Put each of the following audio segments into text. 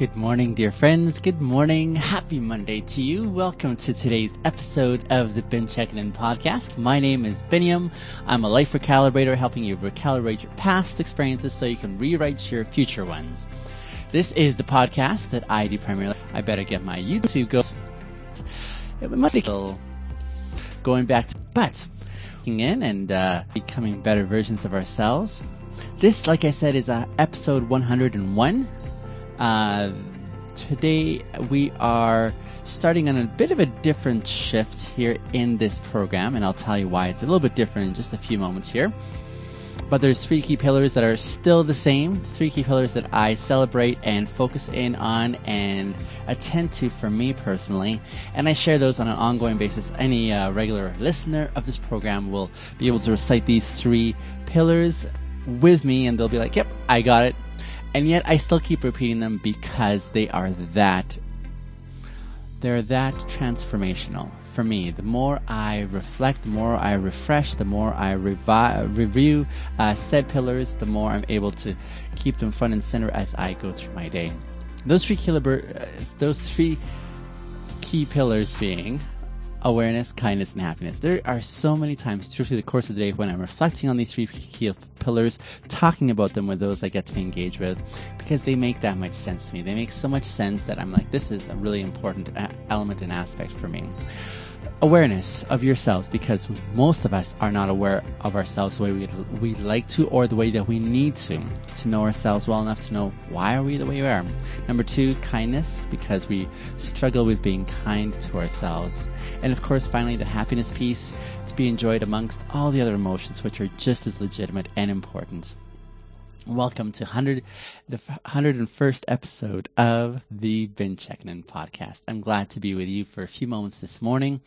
Good morning, dear friends. Good morning. Happy Monday to you. Welcome to today's episode of the Ben Checkin' podcast. My name is Biniam. I'm a life recalibrator helping you recalibrate your past experiences so you can rewrite your future ones. This is the podcast that I do primarily. I better get my YouTube goes. It must be going back to, but in and becoming better versions of ourselves. This, like I said, is episode 101. Today we are starting on a bit of a different shift here in this program, and I'll tell you why it's a little bit different in just a few moments here. But there's three key pillars that are still the same, three key pillars that I celebrate and focus in on and attend to for me personally, and I share those on an ongoing basis. Any regular listener of this program will be able to recite these three pillars with me, and they'll be like, yep, I got it. And yet I still keep repeating them because they are that transformational for me. The more I reflect, the more I refresh, the more I review said pillars, the more I'm able to keep them front and center as I go through my day. Those three key pillars being awareness, kindness, and happiness. There are so many times through the course of the day when I'm reflecting on these three key pillars, talking about them with those I get to engage with, because they make that much sense to me. They make so much sense that I'm like, this is a really important element and aspect for me. Awareness of yourselves, because most of us are not aware of ourselves the way we like to, or the way that we need to know ourselves well enough to know why are we the way we are. Number two, kindness, because we struggle with being kind to ourselves. And of course, finally, the happiness piece, to be enjoyed amongst all the other emotions, which are just as legitimate and important. Welcome to the 101st episode of the Ben Checkin' podcast. I'm glad to be with you for a few moments this morning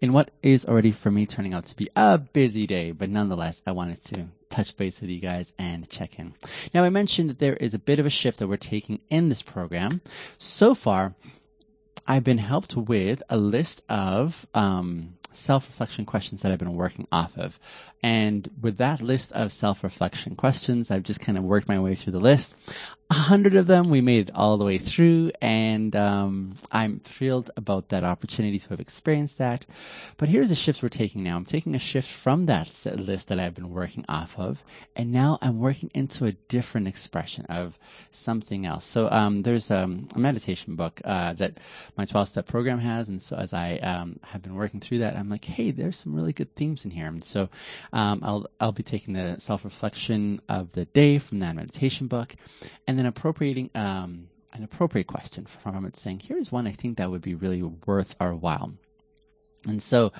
in what is already for me turning out to be a busy day, but nonetheless, I wanted to touch base with you guys and check in. Now, I mentioned that there is a bit of a shift that we're taking in this program. So far, I've been helped with a list of self-reflection questions that I've been working off of. And with that list of self-reflection questions, I've just kind of worked my way through the list. 100 of them, we made it all the way through, and I'm thrilled about that opportunity to have experienced that. But here's the shift we're taking now. I'm taking a shift from that list that I've been working off of, and now I'm working into a different expression of something else. So there's a meditation book that my 12-step program has, and so as I have been working through that, I'm like, hey, there's some really good themes in here. And so I'll be taking the self-reflection of the day from that meditation book, and then appropriating an appropriate question from it, saying, here's one I think that would be really worth our while. And so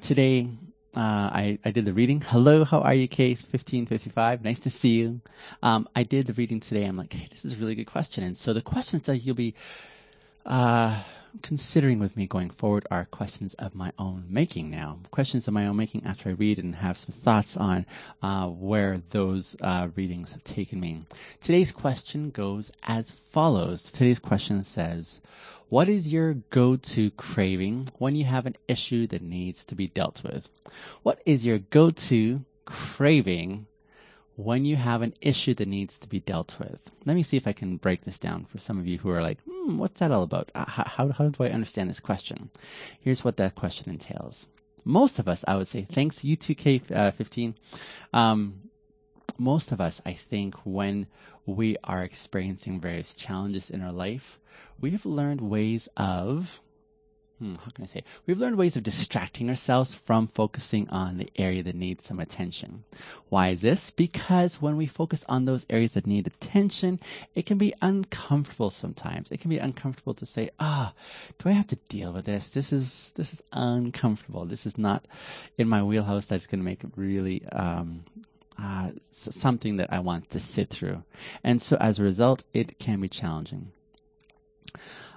today I did the reading. Hello, how are you, Case 1555? Nice to see you. I did the reading today. I'm like, hey, this is a really good question. And so the questions that you'll be considering with me going forward are questions of my own making now. Questions of my own making after I read and have some thoughts on where those readings have taken me. Today's question goes as follows. Today's question says, what is your go-to craving when you have an issue that needs to be dealt with? What is your go-to craving when you have an issue that needs to be dealt with? Let me see if I can break this down for some of you who are like, what's that all about? How do I understand this question? Here's what that question entails. Most of us, I would say, thanks, U2K15. Most of us, I think, when we are experiencing various challenges in our life, we have learned ways of We've learned ways of distracting ourselves from focusing on the area that needs some attention. Why is this? Because when we focus on those areas that need attention, it can be uncomfortable sometimes. It can be uncomfortable to say, do I have to deal with this? This is uncomfortable. This is not in my wheelhouse. That's going to make it really something that I want to sit through. And so as a result, it can be challenging.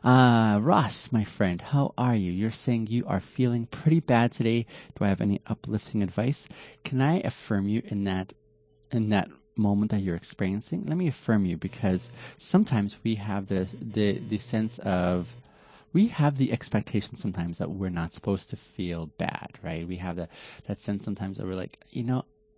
Ross, my friend, how are you? You're saying you are feeling pretty bad today. Do I have any uplifting advice? Can I affirm you in that moment that you're experiencing? Let me affirm you, because sometimes we have the sense of, we have the expectation sometimes that we're not supposed to feel bad, right? We have that sense sometimes that we're like,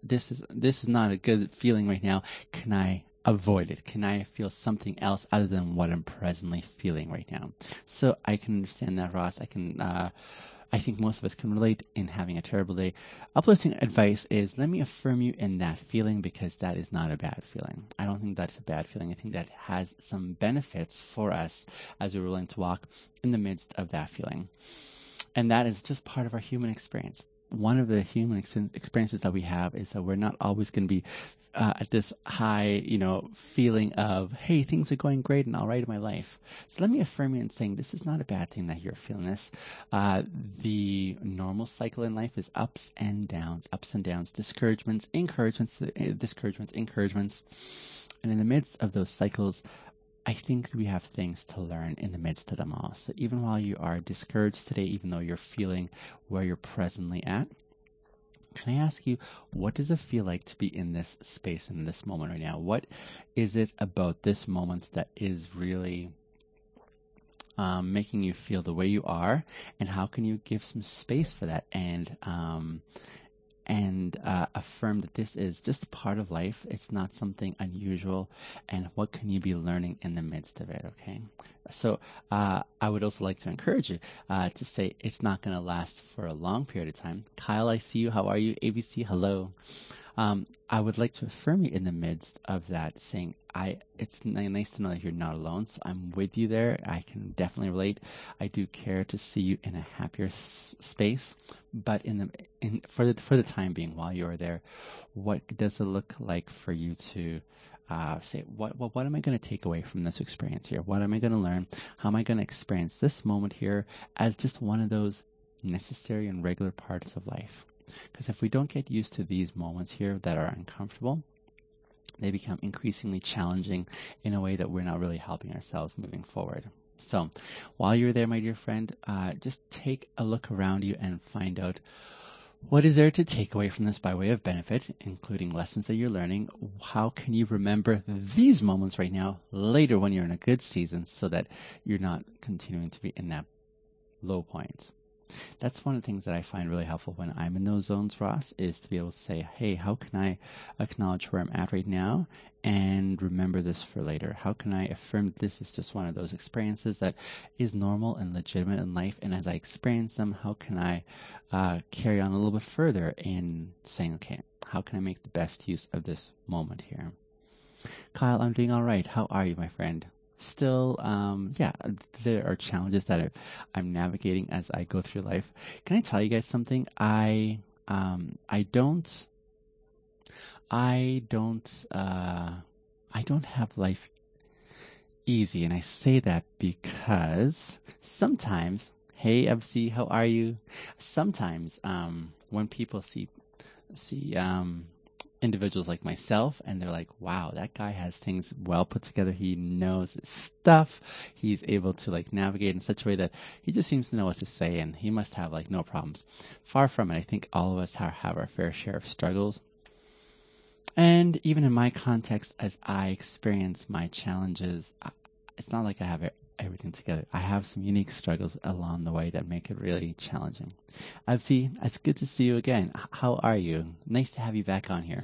this is not a good feeling right now. Can I avoid it? Can I feel something else other than what I'm presently feeling right now? So I can understand that, Ross. I think most of us can relate in having a terrible day. Uplifting advice is, let me affirm you in that feeling, because that is not a bad feeling. I don't think that's a bad feeling. I think that has some benefits for us as we're willing to walk in the midst of that feeling. And that is just part of our human experience. One of the human experiences that we have is that we're not always going to be at this high, feeling of, hey, things are going great and all right in my life. So let me affirm you in saying, this is not a bad thing that you're feeling this. The normal cycle in life is ups and downs, discouragements, encouragements. And in the midst of those cycles, I think we have things to learn in the midst of them all. So even while you are discouraged today, even though you're feeling where you're presently at, can I ask you, what does it feel like to be in this space, in this moment right now? What is it about this moment that is really making you feel the way you are? And how can you give some space for that and affirm that this is just part of life? It's not something unusual, and what can you be learning in the midst of it, okay? So I would also like to encourage you to say it's not going to last for a long period of time. Kyle, I see you. How are you? ABC, hello. I would like to affirm you in the midst of that, saying, it's nice to know that you're not alone, so I'm with you there. I can definitely relate. I do care to see you in a happier space, but for the time being, while you're there, what does it look like for you to say, what am I going to take away from this experience here? What am I going to learn? How am I going to experience this moment here as just one of those necessary and regular parts of life? Because if we don't get used to these moments here that are uncomfortable, they become increasingly challenging in a way that we're not really helping ourselves moving forward. So while you're there, my dear friend, just take a look around you and find out what is there to take away from this by way of benefit, including lessons that you're learning. How can you remember these moments right now later when you're in a good season, so that you're not continuing to be in that low point? That's one of the things that I find really helpful when I'm in those zones, Ross, is to be able to say, hey, how can I acknowledge where I'm at right now and remember this for later? How can I affirm that this is just one of those experiences that is normal and legitimate in life? And as I experience them, how can I carry on a little bit further in saying, okay, how can I make the best use of this moment here? Kyle, I'm doing all right. How are you, my friend? Still, there are challenges that I'm navigating as I go through life. Can I tell you guys something? I don't have life easy, and I say that because sometimes, hey, MC, how are you? Sometimes, when people see individuals like myself, and they're like, wow, that guy has things well put together. He knows his stuff. He's able to navigate in such a way that he just seems to know what to say, and he must have no problems. Far from it. I think all of us have our fair share of struggles. And even in my context, as I experience my challenges, it's not like I have everything together. I have some unique struggles along the way that make it really challenging. Abzi, it's good to see you again. How are you? Nice to have you back on here.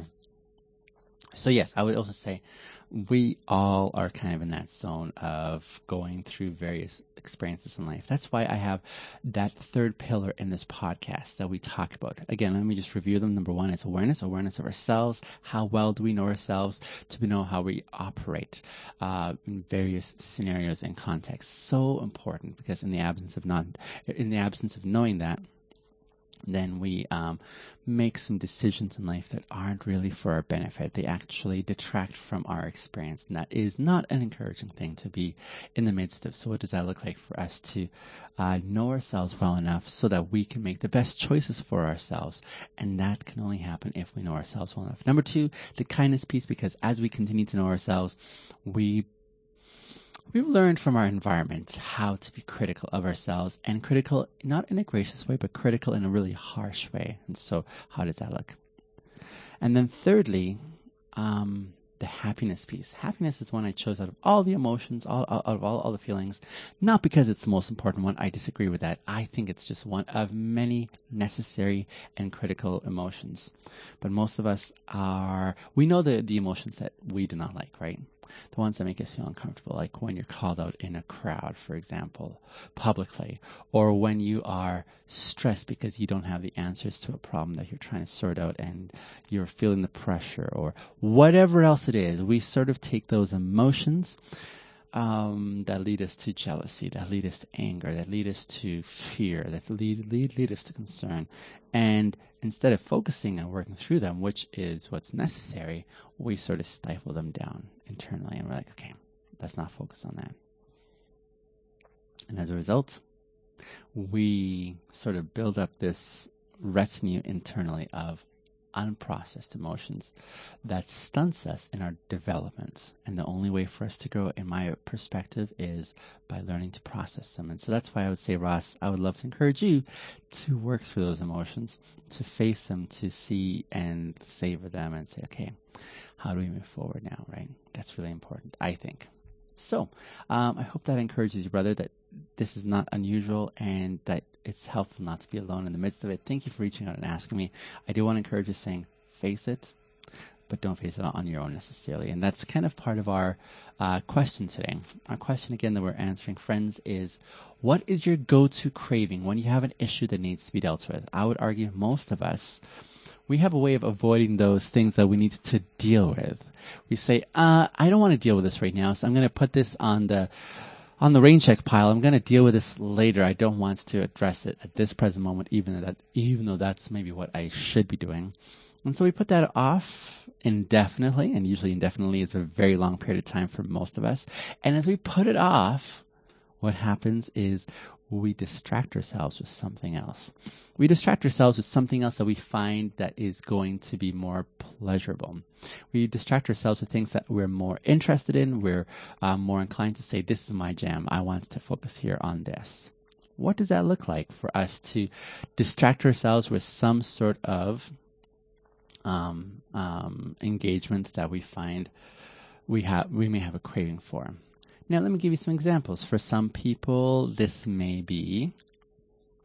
So yes, I would also say we all are kind of in that zone of going through various experiences in life. That's why I have that third pillar in this podcast that we talk about. Again, let me just review them. Number one is awareness of ourselves. How well do we know ourselves to know how we operate in various scenarios and contexts? So important, because in the absence of knowing that, then we make some decisions in life that aren't really for our benefit. They actually detract from our experience, and that is not an encouraging thing to be in the midst of. So what does that look like for us to know ourselves well enough so that we can make the best choices for ourselves? And that can only happen if we know ourselves well enough. Number two, the kindness piece, because as we continue to know ourselves, We've learned from our environment how to be critical of ourselves, and critical not in a gracious way, but critical in a really harsh way. And so how does that look? And then thirdly, the happiness piece. Happiness is one I chose out of all the emotions, out of all the feelings, not because it's the most important one. I disagree with that. I think it's just one of many necessary and critical emotions. But most of us are, we know the emotions that we do not like, right? The ones that make us feel uncomfortable, like when you're called out in a crowd, for example, publicly, or when you are stressed because you don't have the answers to a problem that you're trying to sort out and you're feeling the pressure, or whatever else it is. We sort of take those emotions that lead us to jealousy, that lead us to anger, that lead us to fear, that lead us to concern. And instead of focusing on working through them, which is what's necessary, we sort of stifle them down internally. And we're like, okay, let's not focus on that. And as a result, we sort of build up this retinue internally of unprocessed emotions that stunts us in our development. And the only way for us to grow, in my perspective, is by learning to process them. And so that's why I would say, Ross, I would love to encourage you to work through those emotions, to face them, to see and savor them and say, okay, how do we move forward now, right? That's really important, I think. So I hope that encourages you, brother, that this is not unusual and that it's helpful not to be alone in the midst of it. Thank you for reaching out and asking me. I do want to encourage you saying, face it, but don't face it on your own necessarily. And that's kind of part of our question today. Our question again that we're answering, friends, is what is your go-to craving when you have an issue that needs to be dealt with? I would argue most of us, we have a way of avoiding those things that we need to deal with. We say, I don't want to deal with this right now, so I'm going to put this on the rain check pile. I'm going to deal with this later. I don't want to address it at this present moment, even though that's maybe what I should be doing. And so we put that off indefinitely, and usually indefinitely is a very long period of time for most of us. And as we put it off, what happens is we distract ourselves with something else. We distract ourselves with something else that we find that is going to be more pleasurable. We distract ourselves with things that we're more interested in. We're more inclined to say, this is my jam. I want to focus here on this. What does that look like for us to distract ourselves with some sort of engagement that we find we may have a craving for? Now, let me give you some examples. For some people, this may be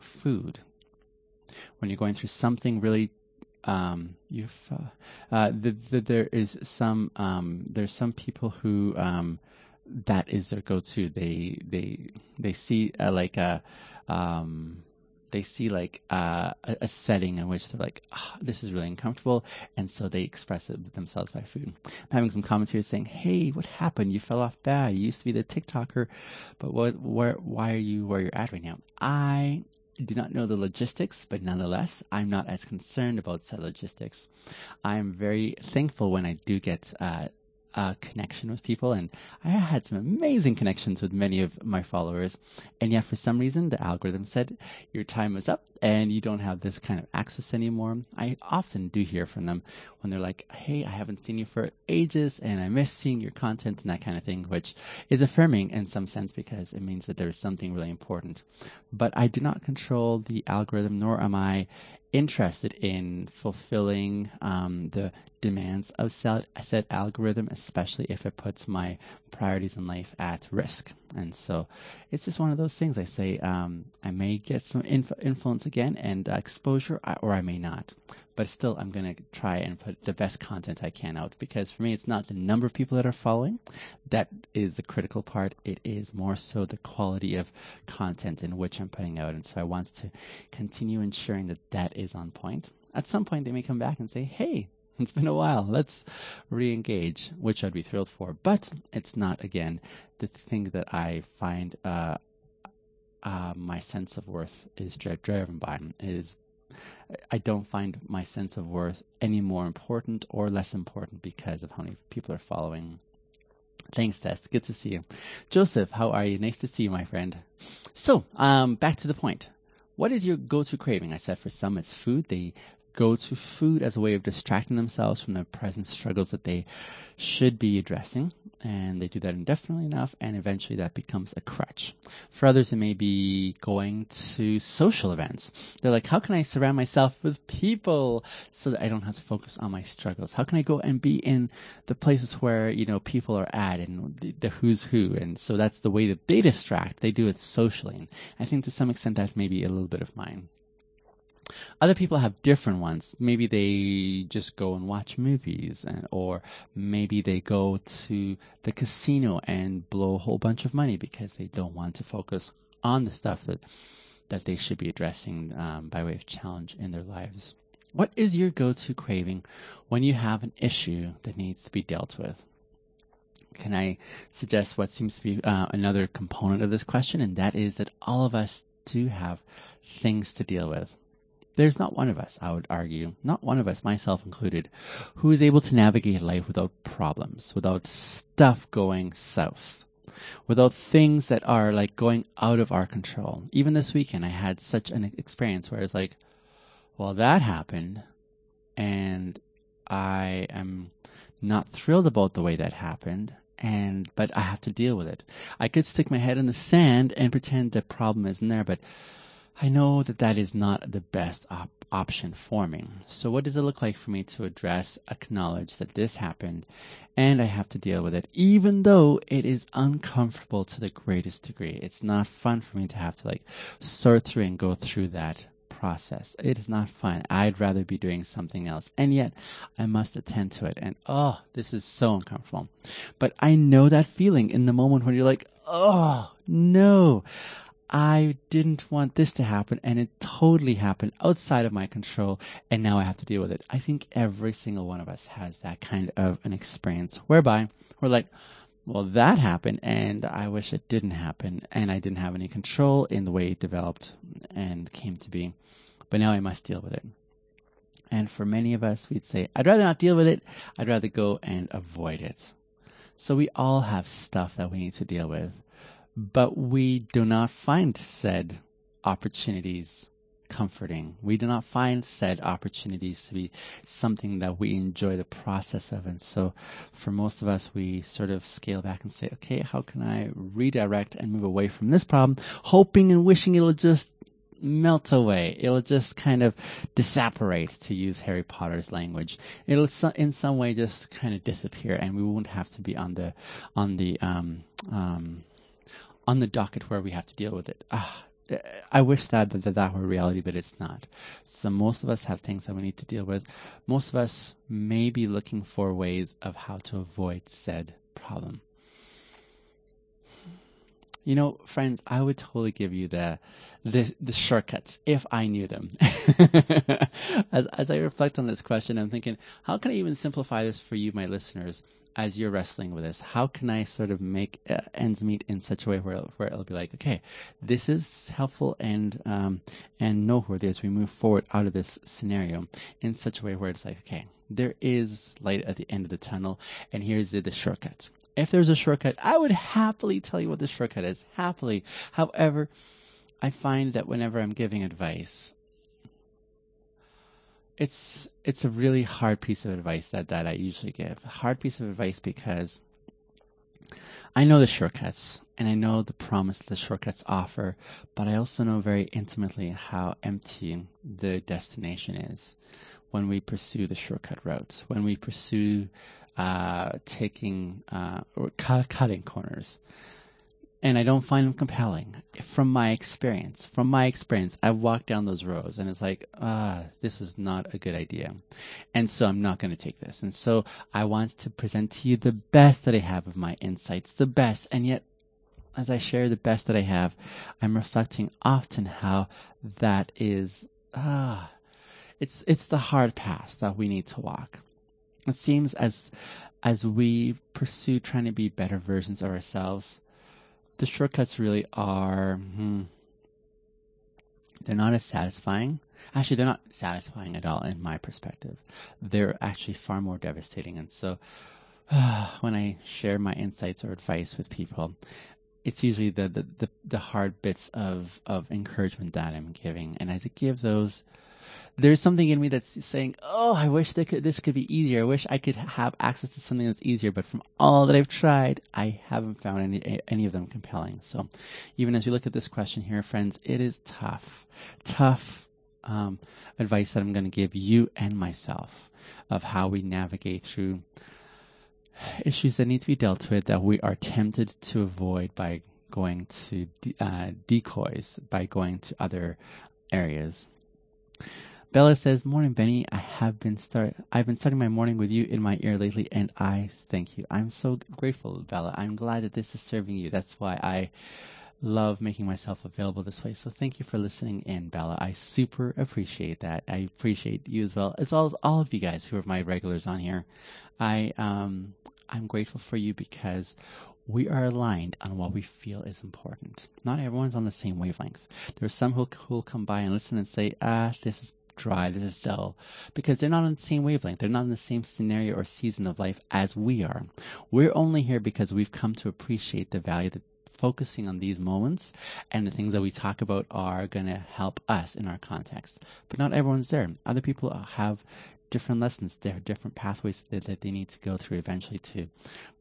food. When you're going through something really, there's some people who that is their go-to. They see a setting in which they're like, oh, this is really uncomfortable. And so they express it themselves by food. I'm having some comments here saying, hey, what happened? You fell off bad. You used to be the TikToker, but why are you where you're at right now? I do not know the logistics, but nonetheless, I'm not as concerned about said logistics. I'm very thankful when I do get connection with people, and I had some amazing connections with many of my followers, and yet for some reason the algorithm said your time is up and you don't have this kind of access anymore. I often do hear from them when they're like, hey, I haven't seen you for ages and I miss seeing your content and that kind of thing, which is affirming in some sense because it means that there's something really important. But I do not control the algorithm, nor am I interested in fulfilling the demands of said algorithm, especially if it puts my priorities in life at risk. And so it's just one of those things. I say I may get some influence again and exposure, or I may not. But still, I'm going to try and put the best content I can out, because for me, it's not the number of people that are following that is the critical part. It is more so the quality of content in which I'm putting out. And so I want to continue ensuring that that is on point. At some point, they may come back and say, hey, it's been a while. Let's re-engage, which I'd be thrilled for. But it's not, again, the thing that I find my sense of worth is driven by. I don't find my sense of worth any more important or less important because of how many people are following. Thanks, Tess. Good to see you. Joseph, how are you? Nice to see you, my friend. So, back to the point. What is your go-to craving? I said for some it's food. They go to food as a way of distracting themselves from their present struggles that they should be addressing. And they do that indefinitely enough, and eventually that becomes a crutch. For others, it may be going to social events. They're like, how can I surround myself with people so that I don't have to focus on my struggles? How can I go and be in the places where, you know, people are at and the who's who? And so that's the way that they distract. They do it socially. And I think to some extent that may be a little bit of mine. Other people have different ones. Maybe they just go and watch movies, or maybe they go to the casino and blow a whole bunch of money because they don't want to focus on the stuff that they should be addressing by way of challenge in their lives. What is your go-to craving when you have an issue that needs to be dealt with? Can I suggest what seems to be another component of this question, and that is that all of us do have things to deal with. There's not one of us, I would argue, not one of us, myself included, who is able to navigate life without problems, without stuff going south, without things that are like going out of our control. Even this weekend, I had such an experience where it's like, well, that happened, and I am not thrilled about the way that happened, but I have to deal with it. I could stick my head in the sand and pretend the problem isn't there, but I know that is not the best option for me. So what does it look like for me to acknowledge that this happened and I have to deal with it, even though it is uncomfortable to the greatest degree? It's not fun for me to have to sort through and go through that process. It is not fun. I'd rather be doing something else. And yet I must attend to it. And this is so uncomfortable. But I know that feeling in the moment when you're like, oh, no. I didn't want this to happen, and it totally happened outside of my control, and now I have to deal with it. I think every single one of us has that kind of an experience whereby we're like, well, that happened, and I wish it didn't happen, and I didn't have any control in the way it developed and came to be, but now I must deal with it. And for many of us, we'd say, I'd rather not deal with it. I'd rather go and avoid it. So we all have stuff that we need to deal with. But we do not find said opportunities comforting. We do not find said opportunities to be something that we enjoy the process of. And so for most of us, we sort of scale back and say, okay, how can I redirect and move away from this problem, hoping and wishing it'll just melt away. It'll just kind of disapparate, to use Harry Potter's language. It'll in some way just kind of disappear, and we won't have to be on the docket where we have to deal with it. I wish that were reality, but it's not. So most of us have things that we need to deal with. Most of us may be looking for ways of how to avoid said problem. You know, friends, I would totally give you the shortcuts if I knew them. As I reflect on this question, I'm thinking, how can I even simplify this for you, my listeners, as you're wrestling with this? How can I sort of make ends meet in such a way where it'll be like, okay, this is helpful and noteworthy as we move forward out of this scenario, in such a way where it's like, okay, there is light at the end of the tunnel, and here's the shortcut. If there's a shortcut, I would happily tell you what the shortcut is, happily. However, I find that whenever I'm giving advice, it's a really hard piece of advice that I usually give. A hard piece of advice because I know the shortcuts, and I know the promise that the shortcuts offer, but I also know very intimately how empty the destination is when we pursue the shortcut routes, when we pursue cutting corners. And I don't find them compelling from my experience. From my experience, I've walked down those roads, and it's like, this is not a good idea. And so I'm not going to take this. And so I want to present to you the best that I have of my insights, the best. And yet, as I share the best that I have, I'm reflecting often how that is, it's the hard path that we need to walk. It seems as we pursue trying to be better versions of ourselves, the shortcuts really are, they're not as satisfying. Actually, they're not satisfying at all in my perspective. They're actually far more devastating. And so when I share my insights or advice with people, it's usually the hard bits of encouragement that I'm giving. And as I give those, there's something in me that's saying, oh, I wish this could be easier. I wish I could have access to something that's easier. But from all that I've tried, I haven't found any of them compelling. So even as we look at this question here, friends, it is tough advice that I'm going to give you and myself of how we navigate through issues that need to be dealt with that we are tempted to avoid by going to decoys, by going to other areas. Bella says, "Morning, Benny. I've been starting my morning with you in my ear lately, and I thank you. I'm so grateful, Bella. I'm glad that this is serving you. That's why I love making myself available this way. So thank you for listening in, Bella. I super appreciate that. I appreciate you as well as all of you guys who are my regulars on here. I'm grateful for you because we are aligned on what we feel is important. Not everyone's on the same wavelength. There's some who'll come by and listen and say, this is dry, this is dull, because they're not on the same wavelength. They're not in the same scenario or season of life as we are. We're only here because we've come to appreciate the value that focusing on these moments and the things that we talk about are going to help us in our context. But not everyone's there. Other people have different lessons. There are different pathways that they need to go through eventually to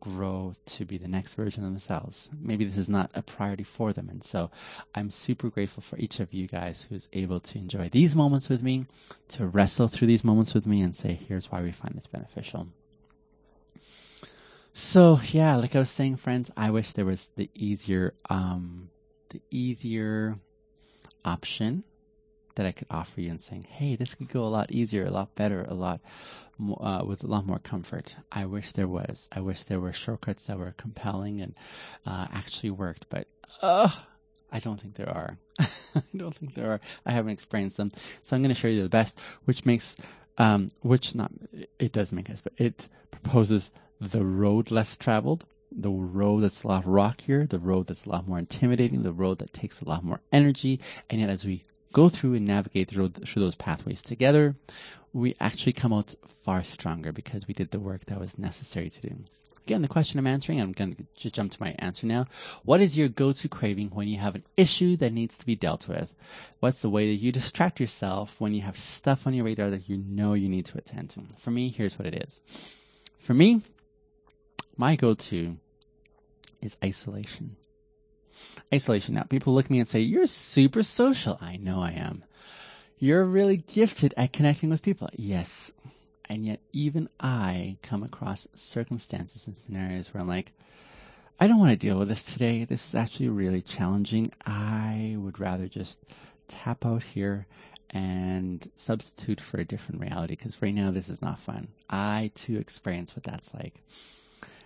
grow to be the next version of themselves. Maybe this is not a priority for them. And so I'm super grateful for each of you guys who is able to enjoy these moments with me, to wrestle through these moments with me and say, here's why we find this beneficial. So yeah, like I was saying, friends, I wish there was the easier option that I could offer you and saying, hey, this could go a lot easier, a lot better, a lot more, with a lot more comfort. I wish there was. I wish there were shortcuts that were compelling and actually worked, but I don't think there are. I haven't experienced them. So I'm going to show you the best, which makes, it proposes the road less traveled, the road that's a lot rockier, the road that's a lot more intimidating, the road that takes a lot more energy. And yet as we go through and navigate the road through those pathways together, we actually come out far stronger because we did the work that was necessary to do. Again, the question I'm answering, I'm going to jump to my answer now. What is your go-to craving when you have an issue that needs to be dealt with? What's the way that you distract yourself when you have stuff on your radar that you know you need to attend to? For me, here's what it is. For me, my go-to is isolation. Now, people look at me and say, you're super social. I know I am. You're really gifted at connecting with people. Yes. And yet even I come across circumstances and scenarios where I'm like, I don't want to deal with this today. This is actually really challenging. I would rather just tap out here and substitute for a different reality because right now this is not fun. I too experience what that's like.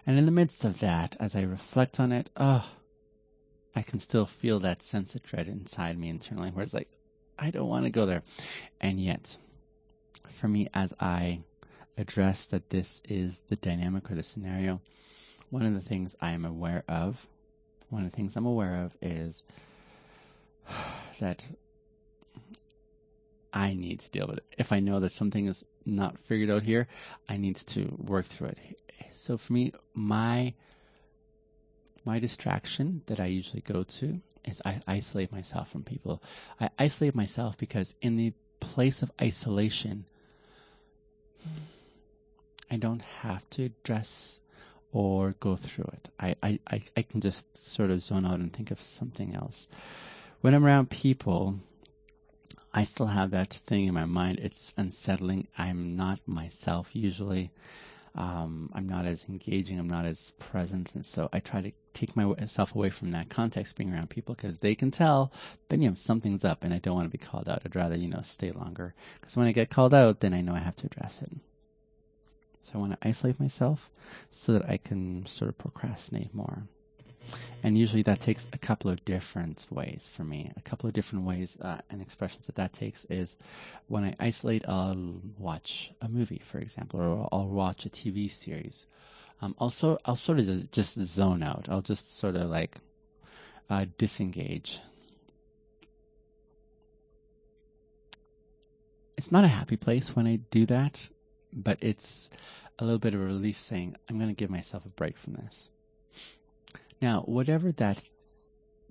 And in the midst of that, as I reflect on it, I can still feel that sense of dread inside me internally where it's like, I don't want to go there. And yet, for me, as I address that this is the dynamic or the scenario, one of the things I'm aware of is that I need to deal with it. If I know that something is not figured out here, I need to work through it. So for me, my distraction that I usually go to is I isolate myself from people. I isolate myself because in the place of isolation, I don't have to address or go through it. I can just sort of zone out and think of something else. When I'm around people, I still have that thing in my mind. It's unsettling. I'm not myself usually. I'm not as engaging, I'm not as present, and so I try to take myself away from that context, being around people, because they can tell, Benny, something's up, and I don't want to be called out. I'd rather, stay longer, because when I get called out, then I know I have to address it. So I want to isolate myself so that I can sort of procrastinate more. And usually that takes a couple of different ways for me. A couple of different ways and expressions that takes is when I isolate, I'll watch a movie, for example, or I'll watch a TV series. Also, I'll sort of just zone out. I'll just sort of like disengage. It's not a happy place when I do that, but it's a little bit of a relief saying, I'm going to give myself a break from this. Now, whatever that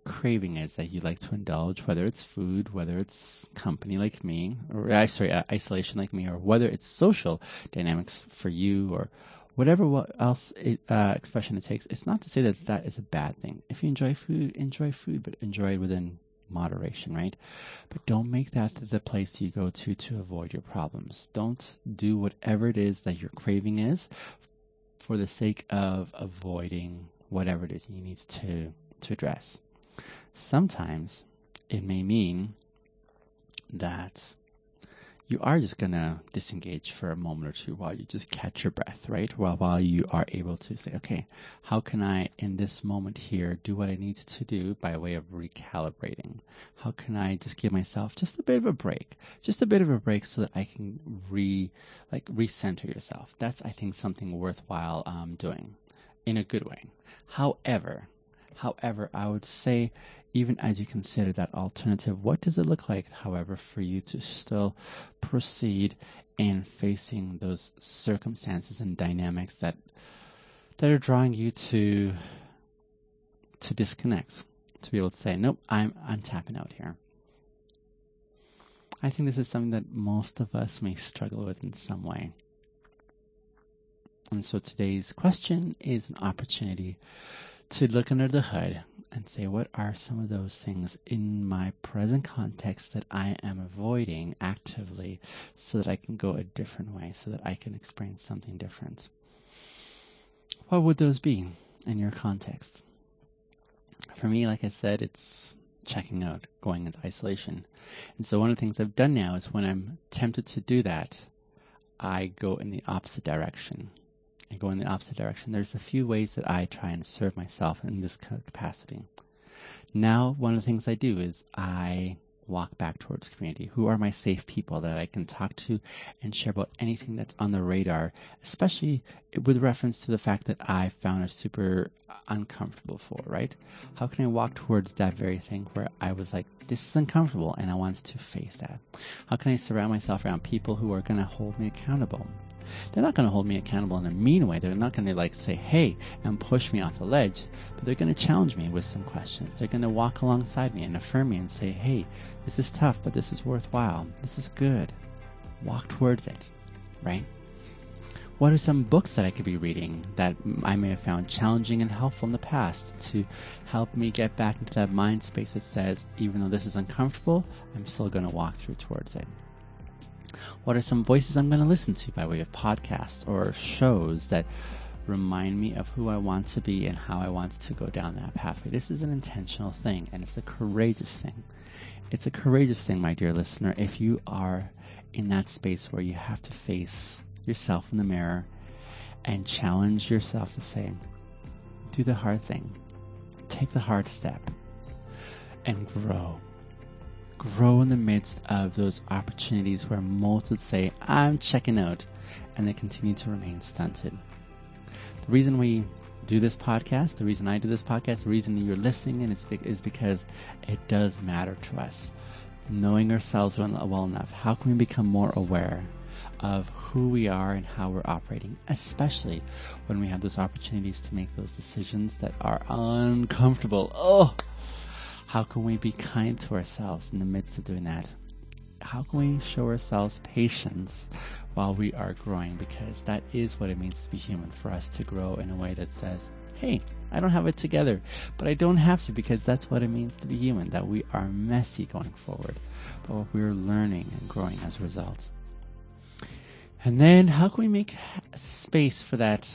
craving is that you like to indulge, whether it's food, whether it's company like me, or isolation like me, or whether it's social dynamics for you, or whatever else expression it takes. It's not to say that that is a bad thing. If you enjoy food, but enjoy it within moderation, right? But don't make that the place you go to avoid your problems. Don't do whatever it is that your craving is for the sake of avoiding whatever it is you need to address. Sometimes it may mean that you are just going to disengage for a moment or two while you just catch your breath, right? While you are able to say, okay, how can I in this moment here do what I need to do by way of recalibrating? How can I just give myself just a bit of a break so that I can recenter yourself? That's, I think, something worthwhile doing in a good way. However, I would say, even as you consider that alternative, what does it look like, however, for you to still proceed in facing those circumstances and dynamics that are drawing you to disconnect, to be able to say, nope, I'm tapping out here. I think this is something that most of us may struggle with in some way. And so today's question is an opportunity to look under the hood and say, what are some of those things in my present context that I am avoiding actively so that I can go a different way, so that I can experience something different? What would those be in your context? For me, like I said, it's checking out, going into isolation. And so one of the things I've done now is when I'm tempted to do that, I go in the opposite direction. There's a few ways that I try and serve myself in this capacity. Now, one of the things I do is I walk back towards community. Who are my safe people that I can talk to and share about anything that's on the radar, especially with reference to the fact that I found it super uncomfortable for, right? How can I walk towards that very thing where I was like, this is uncomfortable and I want to face that? How can I surround myself around people who are going to hold me accountable? They're not going to hold me accountable in a mean way. They're not going to say, hey, and push me off the ledge, but they're going to challenge me with some questions. They're going to walk alongside me and affirm me and say, hey, this is tough, but this is worthwhile. This is good. Walk towards it, right? What are some books that I could be reading that I may have found challenging and helpful in the past to help me get back into that mind space that says, even though this is uncomfortable, I'm still going to walk through towards it? What are some voices I'm going to listen to by way of podcasts or shows that remind me of who I want to be and how I want to go down that pathway? This is an intentional thing, and it's a courageous thing. It's a courageous thing, my dear listener, if you are in that space where you have to face yourself in the mirror and challenge yourself to say, do the hard thing, take the hard step, and grow. Grow in the midst of those opportunities where most would say, I'm checking out, and they continue to remain stunted. The reason we do this podcast, the reason I do this podcast, the reason you're listening in is because it does matter to us. Knowing ourselves well enough, how can we become more aware of who we are and how we're operating, especially when we have those opportunities to make those decisions that are uncomfortable. Oh! How can we be kind to ourselves in the midst of doing that? How can we show ourselves patience while we are growing? Because that is what it means to be human, for us to grow in a way that says, hey, I don't have it together, but I don't have to, because that's what it means to be human, that we are messy going forward, but we're learning and growing as a result. And then how can we make space for that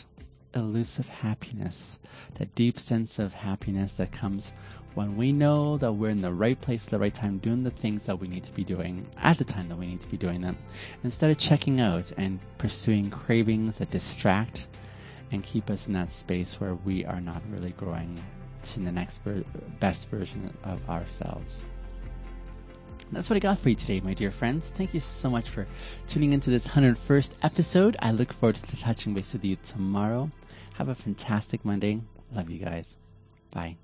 elusive happiness, that deep sense of happiness that comes when we know that we're in the right place at the right time, doing the things that we need to be doing at the time that we need to be doing them, instead of checking out and pursuing cravings that distract and keep us in that space where we are not really growing to the next best version of ourselves. That's what I got for you today, my dear friends. Thank you so much for tuning into this 101st episode. I look forward to touching base with you tomorrow. Have a fantastic Monday. Love you guys. Bye.